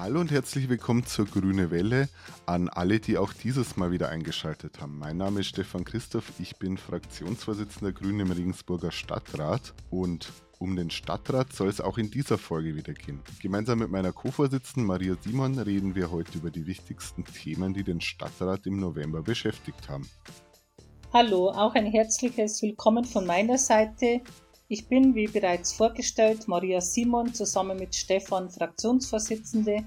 Hallo und herzlich willkommen zur Grüne Welle an alle, die auch dieses Mal wieder eingeschaltet haben. Mein Name ist Stefan Christoph, ich bin Fraktionsvorsitzender Grüne im Regensburger Stadtrat und um den Stadtrat soll es auch in dieser Folge wieder gehen. Gemeinsam mit meiner Co-Vorsitzenden Maria Simon reden wir heute über die wichtigsten Themen, die den Stadtrat im November beschäftigt haben. Hallo, auch ein herzliches Willkommen von meiner Seite. Ich bin, wie bereits vorgestellt, Maria Simon, zusammen mit Stefan, Fraktionsvorsitzende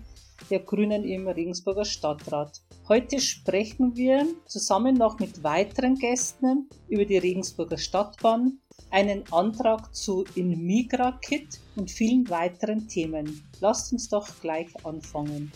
der Grünen im Regensburger Stadtrat. Heute sprechen wir zusammen noch mit weiteren Gästen über die Regensburger Stadtbahn, einen Antrag zu InMigraKit und vielen weiteren Themen. Lasst uns doch gleich anfangen.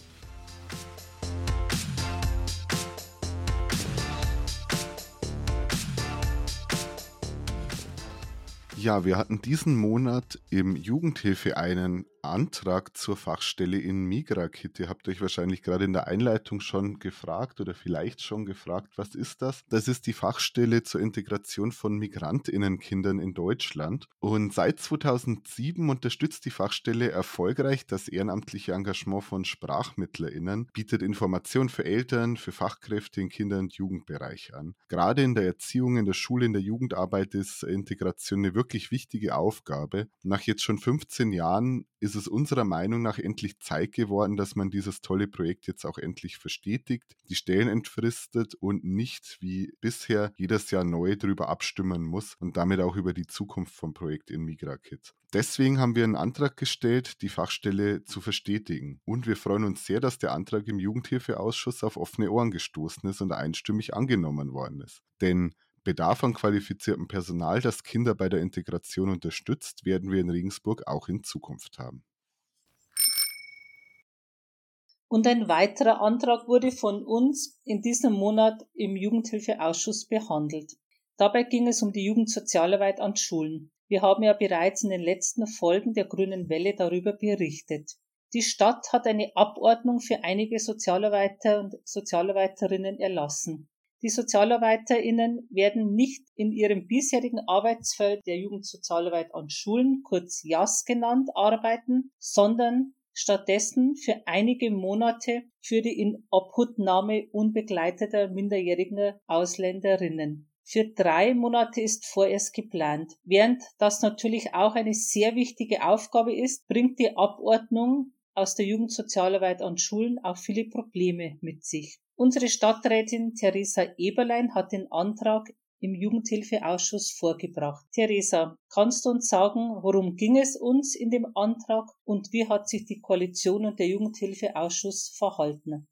Ja, wir hatten diesen Monat im Jugendhilfe einen Antrag zur Fachstelle in MigraKitte. Ihr habt euch wahrscheinlich gerade in der Einleitung schon gefragt oder vielleicht schon gefragt, was ist das? Das ist die Fachstelle zur Integration von MigrantInnenkindern in Deutschland. Und seit 2007 unterstützt die Fachstelle erfolgreich das ehrenamtliche Engagement von SprachmittlerInnen, bietet Informationen für Eltern, für Fachkräfte im Kinder- und Jugendbereich an. Gerade in der Erziehung, in der Schule, in der Jugendarbeit ist Integration eine wirklich wichtige Aufgabe. Nach jetzt schon 15 Jahren ist es unserer Meinung nach endlich Zeit geworden, dass man dieses tolle Projekt jetzt auch endlich verstetigt, die Stellen entfristet und nicht wie bisher jedes Jahr neu darüber abstimmen muss und damit auch über die Zukunft vom Projekt in MigraKiD. Deswegen haben wir einen Antrag gestellt, die Fachstelle zu verstetigen. Und wir freuen uns sehr, dass der Antrag im Jugendhilfeausschuss auf offene Ohren gestoßen ist und einstimmig angenommen worden ist. Denn Bedarf an qualifiziertem Personal, das Kinder bei der Integration unterstützt, werden wir in Regensburg auch in Zukunft haben. Und ein weiterer Antrag wurde von uns in diesem Monat im Jugendhilfeausschuss behandelt. Dabei ging es um die Jugendsozialarbeit an Schulen. Wir haben ja bereits in den letzten Folgen der Grünen Welle darüber berichtet. Die Stadt hat eine Abordnung für einige Sozialarbeiter und Sozialarbeiterinnen erlassen. Die SozialarbeiterInnen werden nicht in ihrem bisherigen Arbeitsfeld der Jugendsozialarbeit an Schulen, kurz JAS genannt, arbeiten, sondern stattdessen für einige Monate für die Inobhutnahme unbegleiteter minderjähriger AusländerInnen. Für 3 Monate ist vorerst geplant. Während das natürlich auch eine sehr wichtige Aufgabe ist, bringt die Abordnung aus der Jugendsozialarbeit an Schulen auch viele Probleme mit sich. Unsere Stadträtin Theresa Eberlein hat den Antrag im Jugendhilfeausschuss vorgebracht. Theresa, kannst du uns sagen, worum ging es uns in dem Antrag und wie hat sich die Koalition und der Jugendhilfeausschuss verhalten?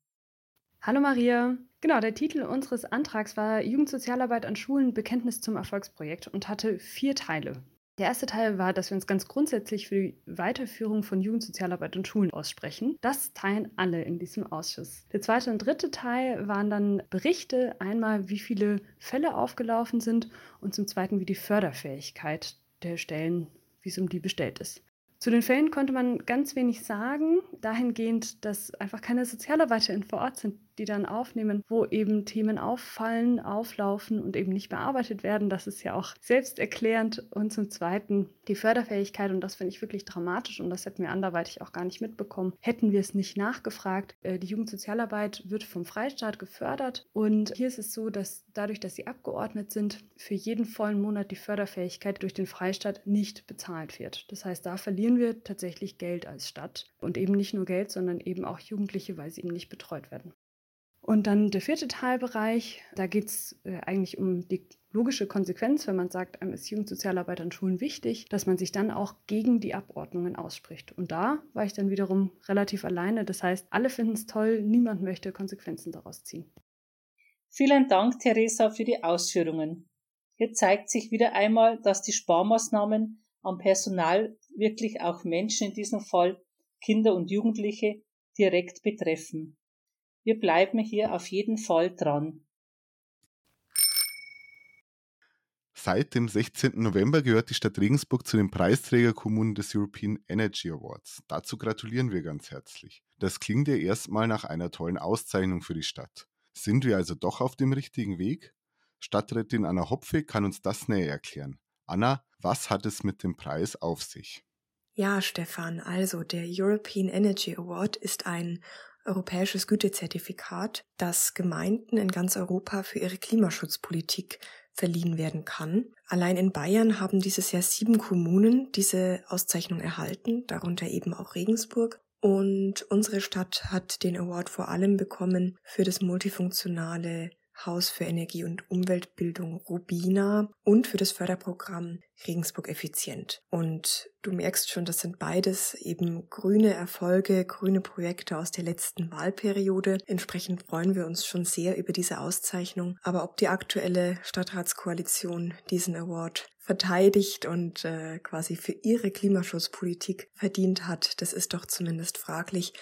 Hallo Maria. Genau, der Titel unseres Antrags war Jugendsozialarbeit an Schulen – Bekenntnis zum Erfolgsprojekt und hatte 4 Teile. Der erste Teil war, dass wir uns ganz grundsätzlich für die Weiterführung von Jugendsozialarbeit an Schulen aussprechen. Das teilen alle in diesem Ausschuss. Der zweite und dritte Teil waren dann Berichte, einmal wie viele Fälle aufgelaufen sind und zum zweiten wie die Förderfähigkeit der Stellen, wie es um die bestellt ist. Zu den Fällen konnte man ganz wenig sagen, dahingehend, dass einfach keine SozialarbeiterInnen vor Ort sind, die dann aufnehmen, wo eben Themen auffallen, auflaufen und eben nicht bearbeitet werden. Das ist ja auch selbsterklärend. Und zum Zweiten die Förderfähigkeit, und das finde ich wirklich dramatisch und das hätten wir anderweitig auch gar nicht mitbekommen, hätten wir es nicht nachgefragt. Die Jugendsozialarbeit wird vom Freistaat gefördert und hier ist es so, dass dadurch, dass sie abgeordnet sind, für jeden vollen Monat die Förderfähigkeit durch den Freistaat nicht bezahlt wird. Das heißt, da verlieren wir tatsächlich Geld als Stadt und eben nicht nur Geld, sondern eben auch Jugendliche, weil sie eben nicht betreut werden. Und dann der 4. Teilbereich, da geht es eigentlich um die logische Konsequenz, wenn man sagt, einem ist Jugendsozialarbeit an Schulen wichtig, dass man sich dann auch gegen die Abordnungen ausspricht. Und da war ich dann wiederum relativ alleine, das heißt, alle finden es toll, niemand möchte Konsequenzen daraus ziehen. Vielen Dank, Theresa, für die Ausführungen. Hier zeigt sich wieder einmal, dass die Sparmaßnahmen am Personal wirklich auch Menschen, in diesem Fall Kinder und Jugendliche, direkt betreffen. Wir bleiben hier auf jeden Fall dran. Seit dem 16. November gehört die Stadt Regensburg zu den Preisträgerkommunen des European Energy Awards. Dazu gratulieren wir ganz herzlich. Das klingt ja erstmal nach einer tollen Auszeichnung für die Stadt. Sind wir also doch auf dem richtigen Weg? Stadträtin Anna Hopfe kann uns das näher erklären. Anna, was hat es mit dem Preis auf sich? Ja, Stefan, also der European Energy Award ist ein europäisches Gütezertifikat, das Gemeinden in ganz Europa für ihre Klimaschutzpolitik verliehen werden kann. Allein in Bayern haben dieses Jahr 7 Kommunen diese Auszeichnung erhalten, darunter eben auch Regensburg. Und unsere Stadt hat den Award vor allem bekommen für das multifunktionale Haus für Energie- und Umweltbildung Rubina und für das Förderprogramm Regensburg Effizient. Und du merkst schon, das sind beides eben grüne Erfolge, grüne Projekte aus der letzten Wahlperiode. Entsprechend freuen wir uns schon sehr über diese Auszeichnung. Aber ob die aktuelle Stadtratskoalition diesen Award verteidigt und quasi für ihre Klimaschutzpolitik verdient hat, das ist doch zumindest fraglich.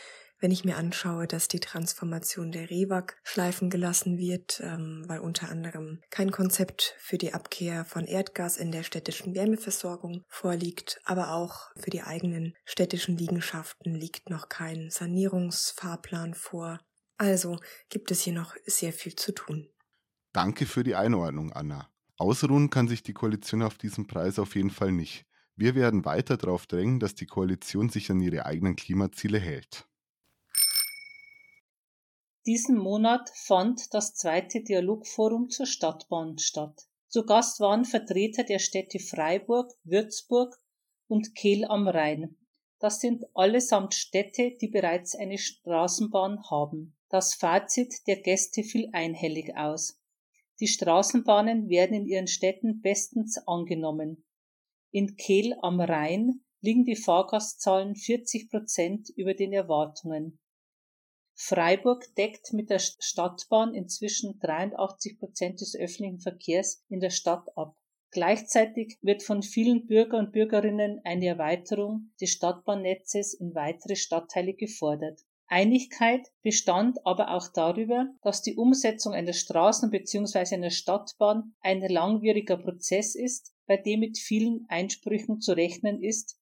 Wenn ich mir anschaue, dass die Transformation der REWAG schleifen gelassen wird, weil unter anderem kein Konzept für die Abkehr von Erdgas in der städtischen Wärmeversorgung vorliegt, aber auch für die eigenen städtischen Liegenschaften liegt noch kein Sanierungsfahrplan vor. Also gibt es hier noch sehr viel zu tun. Danke für die Einordnung, Anna. Ausruhen kann sich die Koalition auf diesen Preis auf jeden Fall nicht. Wir werden weiter darauf drängen, dass die Koalition sich an ihre eigenen Klimaziele hält. Diesen Monat fand das 2. Dialogforum zur Stadtbahn statt. Zu Gast waren Vertreter der Städte Freiburg, Würzburg und Kehl am Rhein. Das sind allesamt Städte, die bereits eine Straßenbahn haben. Das Fazit der Gäste fiel einhellig aus. Die Straßenbahnen werden in ihren Städten bestens angenommen. In Kehl am Rhein liegen die Fahrgastzahlen 40% über den Erwartungen. Freiburg deckt mit der Stadtbahn inzwischen 83% des öffentlichen Verkehrs in der Stadt ab. Gleichzeitig wird von vielen Bürger und Bürgerinnen eine Erweiterung des Stadtbahnnetzes in weitere Stadtteile gefordert. Einigkeit bestand aber auch darüber, dass die Umsetzung einer Straßen- bzw. einer Stadtbahn ein langwieriger Prozess ist, bei dem mit vielen Einsprüchen zu rechnen ist,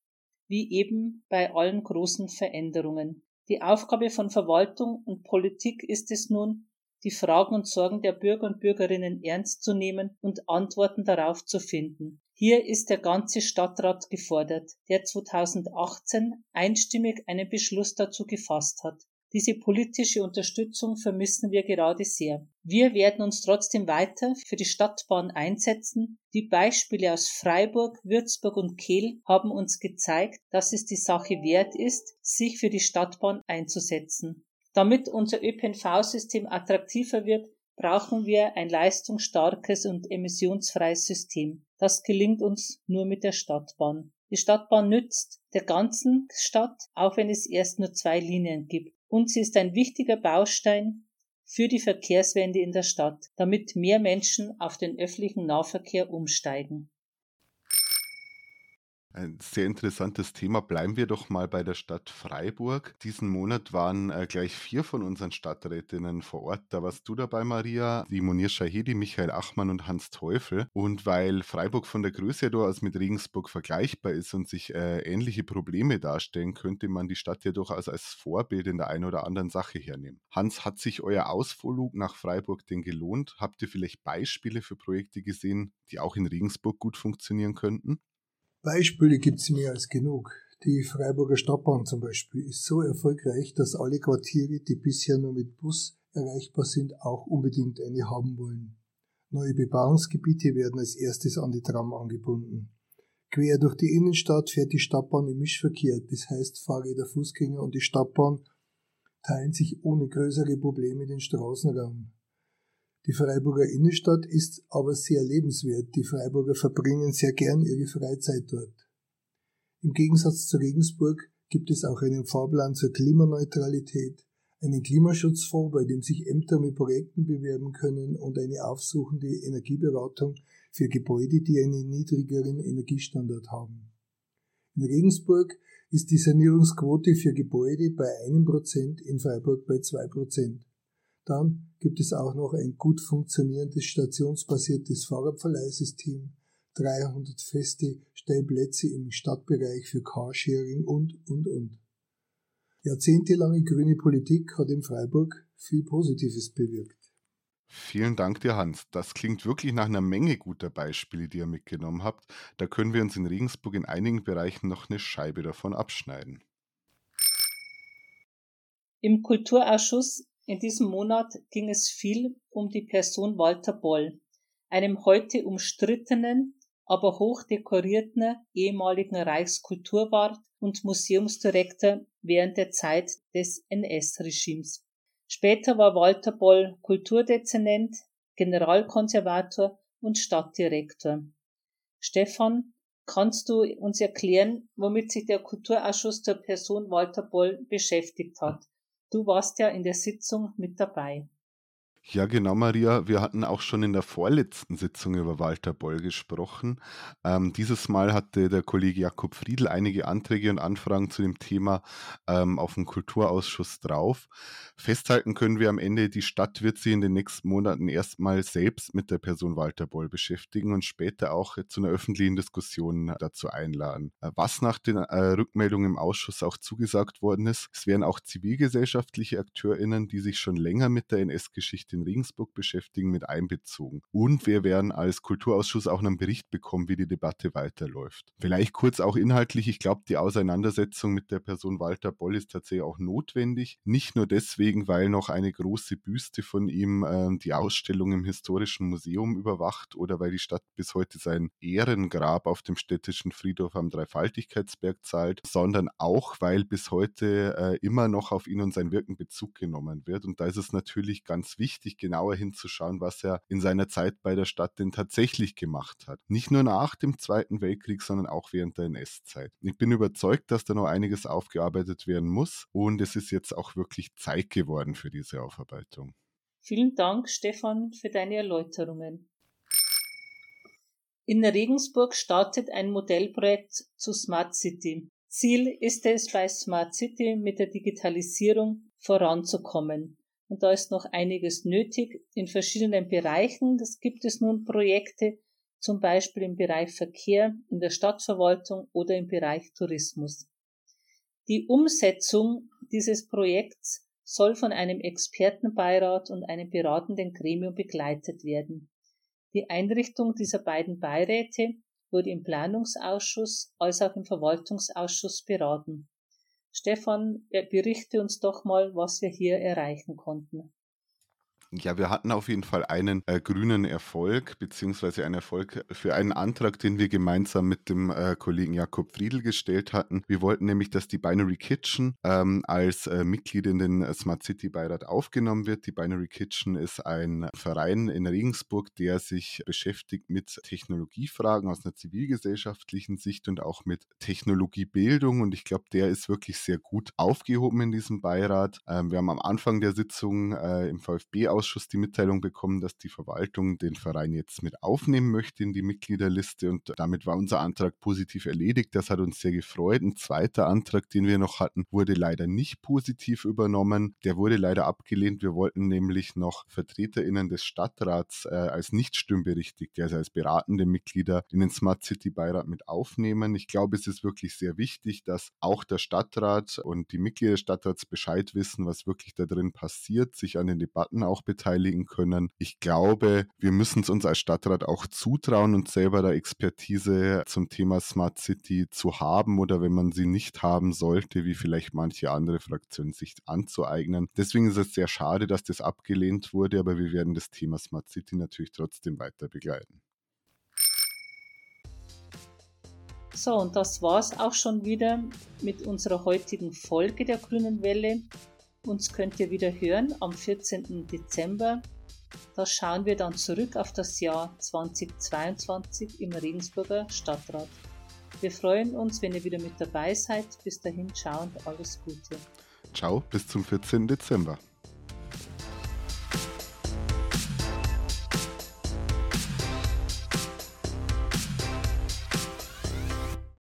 wie eben bei allen großen Veränderungen. Die Aufgabe von Verwaltung und Politik ist es nun, die Fragen und Sorgen der Bürger und Bürgerinnen ernst zu nehmen und Antworten darauf zu finden. Hier ist der ganze Stadtrat gefordert, der 2018 einstimmig einen Beschluss dazu gefasst hat. Diese politische Unterstützung vermissen wir gerade sehr. Wir werden uns trotzdem weiter für die Stadtbahn einsetzen. Die Beispiele aus Freiburg, Würzburg und Kehl haben uns gezeigt, dass es die Sache wert ist, sich für die Stadtbahn einzusetzen. Damit unser ÖPNV-System attraktiver wird, brauchen wir ein leistungsstarkes und emissionsfreies System. Das gelingt uns nur mit der Stadtbahn. Die Stadtbahn nützt der ganzen Stadt, auch wenn es erst nur 2 Linien gibt. Und sie ist ein wichtiger Baustein für die Verkehrswende in der Stadt, damit mehr Menschen auf den öffentlichen Nahverkehr umsteigen. Ein sehr interessantes Thema. Bleiben wir doch mal bei der Stadt Freiburg. Diesen Monat waren gleich 4 von unseren Stadträtinnen vor Ort. Da warst du dabei, Maria, die Munir Shahedi, Michael Achmann und Hans Teufel. Und weil Freiburg von der Größe her durchaus mit Regensburg vergleichbar ist und sich ähnliche Probleme darstellen, könnte man die Stadt ja durchaus als Vorbild in der einen oder anderen Sache hernehmen. Hans, hat sich euer Ausflug nach Freiburg denn gelohnt? Habt ihr vielleicht Beispiele für Projekte gesehen, die auch in Regensburg gut funktionieren könnten? Beispiele gibt es mehr als genug. Die Freiburger Stadtbahn zum Beispiel ist so erfolgreich, dass alle Quartiere, die bisher nur mit Bus erreichbar sind, auch unbedingt eine haben wollen. Neue Bebauungsgebiete werden als erstes an die Tram angebunden. Quer durch die Innenstadt fährt die Stadtbahn im Mischverkehr, das heißt Fahrräder, Fußgänger und die Stadtbahn teilen sich ohne größere Probleme den Straßenraum. Die Freiburger Innenstadt ist aber sehr lebenswert. Die Freiburger verbringen sehr gern ihre Freizeit dort. Im Gegensatz zu Regensburg gibt es auch einen Fahrplan zur Klimaneutralität, einen Klimaschutzfonds, bei dem sich Ämter mit Projekten bewerben können und eine aufsuchende Energieberatung für Gebäude, die einen niedrigeren Energiestandard haben. In Regensburg ist die Sanierungsquote für Gebäude bei 1%, in Freiburg bei 2%. Dann gibt es auch noch ein gut funktionierendes stationsbasiertes Fahrradverleihsystem, 300 feste Stellplätze im Stadtbereich für Carsharing und. Jahrzehntelange grüne Politik hat in Freiburg viel Positives bewirkt. Vielen Dank dir, Hans. Das klingt wirklich nach einer Menge guter Beispiele, die ihr mitgenommen habt. Da können wir uns in Regensburg in einigen Bereichen noch eine Scheibe davon abschneiden. Im Kulturausschuss in diesem Monat ging es viel um die Person Walter Boll, einem heute umstrittenen, aber hochdekorierten ehemaligen Reichskulturwart und Museumsdirektor während der Zeit des NS-Regimes. Später war Walter Boll Kulturdezernent, Generalkonservator und Stadtdirektor. Stefan, kannst du uns erklären, womit sich der Kulturausschuss der Person Walter Boll beschäftigt hat? Du warst ja in der Sitzung mit dabei. Ja, genau, Maria. Wir hatten auch schon in der vorletzten Sitzung über Walter Boll gesprochen. Dieses Mal hatte der Kollege Jakob Friedl einige Anträge und Anfragen zu dem Thema auf dem Kulturausschuss drauf. Festhalten können wir am Ende, die Stadt wird sich in den nächsten Monaten erstmal selbst mit der Person Walter Boll beschäftigen und später auch zu einer öffentlichen Diskussion dazu einladen. Was nach den Rückmeldungen im Ausschuss auch zugesagt worden ist, es wären auch zivilgesellschaftliche AkteurInnen, die sich schon länger mit der NS-Geschichte in Regensburg beschäftigen, mit einbezogen. Und wir werden als Kulturausschuss auch einen Bericht bekommen, wie die Debatte weiterläuft. Vielleicht kurz auch inhaltlich, ich glaube, die Auseinandersetzung mit der Person Walter Boll ist tatsächlich auch notwendig. Nicht nur deswegen, weil noch eine große Büste von ihm die Ausstellung im Historischen Museum überwacht oder weil die Stadt bis heute sein Ehrengrab auf dem städtischen Friedhof am Dreifaltigkeitsberg zahlt, sondern auch, weil bis heute immer noch auf ihn und sein Wirken Bezug genommen wird. Und da ist es natürlich ganz wichtig, genauer hinzuschauen, was er in seiner Zeit bei der Stadt denn tatsächlich gemacht hat. Nicht nur nach dem Zweiten Weltkrieg, sondern auch während der NS-Zeit. Ich bin überzeugt, dass da noch einiges aufgearbeitet werden muss und es ist jetzt auch wirklich Zeit geworden für diese Aufarbeitung. Vielen Dank, Stefan, für deine Erläuterungen. In Regensburg startet ein Modellprojekt zu Smart City. Ziel ist es, bei Smart City mit der Digitalisierung voranzukommen. Und da ist noch einiges nötig in verschiedenen Bereichen. Das gibt es nun Projekte, zum Beispiel im Bereich Verkehr, in der Stadtverwaltung oder im Bereich Tourismus. Die Umsetzung dieses Projekts soll von einem Expertenbeirat und einem beratenden Gremium begleitet werden. Die Einrichtung dieser beiden Beiräte wurde im Planungsausschuss als auch im Verwaltungsausschuss beraten. Stefan, berichte uns doch mal, was wir hier erreichen konnten. Ja, wir hatten auf jeden Fall einen grünen Erfolg, beziehungsweise einen Erfolg für einen Antrag, den wir gemeinsam mit dem Kollegen Jakob Friedl gestellt hatten. Wir wollten nämlich, dass die Binary Kitchen als Mitglied in den Smart City Beirat aufgenommen wird. Die Binary Kitchen ist ein Verein in Regensburg, der sich beschäftigt mit Technologiefragen aus einer zivilgesellschaftlichen Sicht und auch mit Technologiebildung. Und ich glaube, der ist wirklich sehr gut aufgehoben in diesem Beirat. Wir haben am Anfang der Sitzung im VfB-Ausschuss die Mitteilung bekommen, dass die Verwaltung den Verein jetzt mit aufnehmen möchte in die Mitgliederliste und damit war unser Antrag positiv erledigt. Das hat uns sehr gefreut. Ein zweiter Antrag, den wir noch hatten, wurde leider nicht positiv übernommen. Der wurde leider abgelehnt. Wir wollten nämlich noch VertreterInnen des Stadtrats als nicht stimmberechtigte, also als beratende Mitglieder in den Smart City Beirat mit aufnehmen. Ich glaube, es ist wirklich sehr wichtig, dass auch der Stadtrat und die Mitglieder des Stadtrats Bescheid wissen, was wirklich da drin passiert, sich an den Debatten auch beteiligen können. Ich glaube, wir müssen es uns als Stadtrat auch zutrauen, uns selber da Expertise zum Thema Smart City zu haben oder wenn man sie nicht haben sollte, wie vielleicht manche andere Fraktionen sich anzueignen. Deswegen ist es sehr schade, dass das abgelehnt wurde, aber wir werden das Thema Smart City natürlich trotzdem weiter begleiten. So, und das war es auch schon wieder mit unserer heutigen Folge der Grünen Welle. Uns könnt ihr wieder hören am 14. Dezember. Da schauen wir dann zurück auf das Jahr 2022 im Regensburger Stadtrat. Wir freuen uns, wenn ihr wieder mit dabei seid. Bis dahin, ciao und alles Gute. Ciao, bis zum 14. Dezember.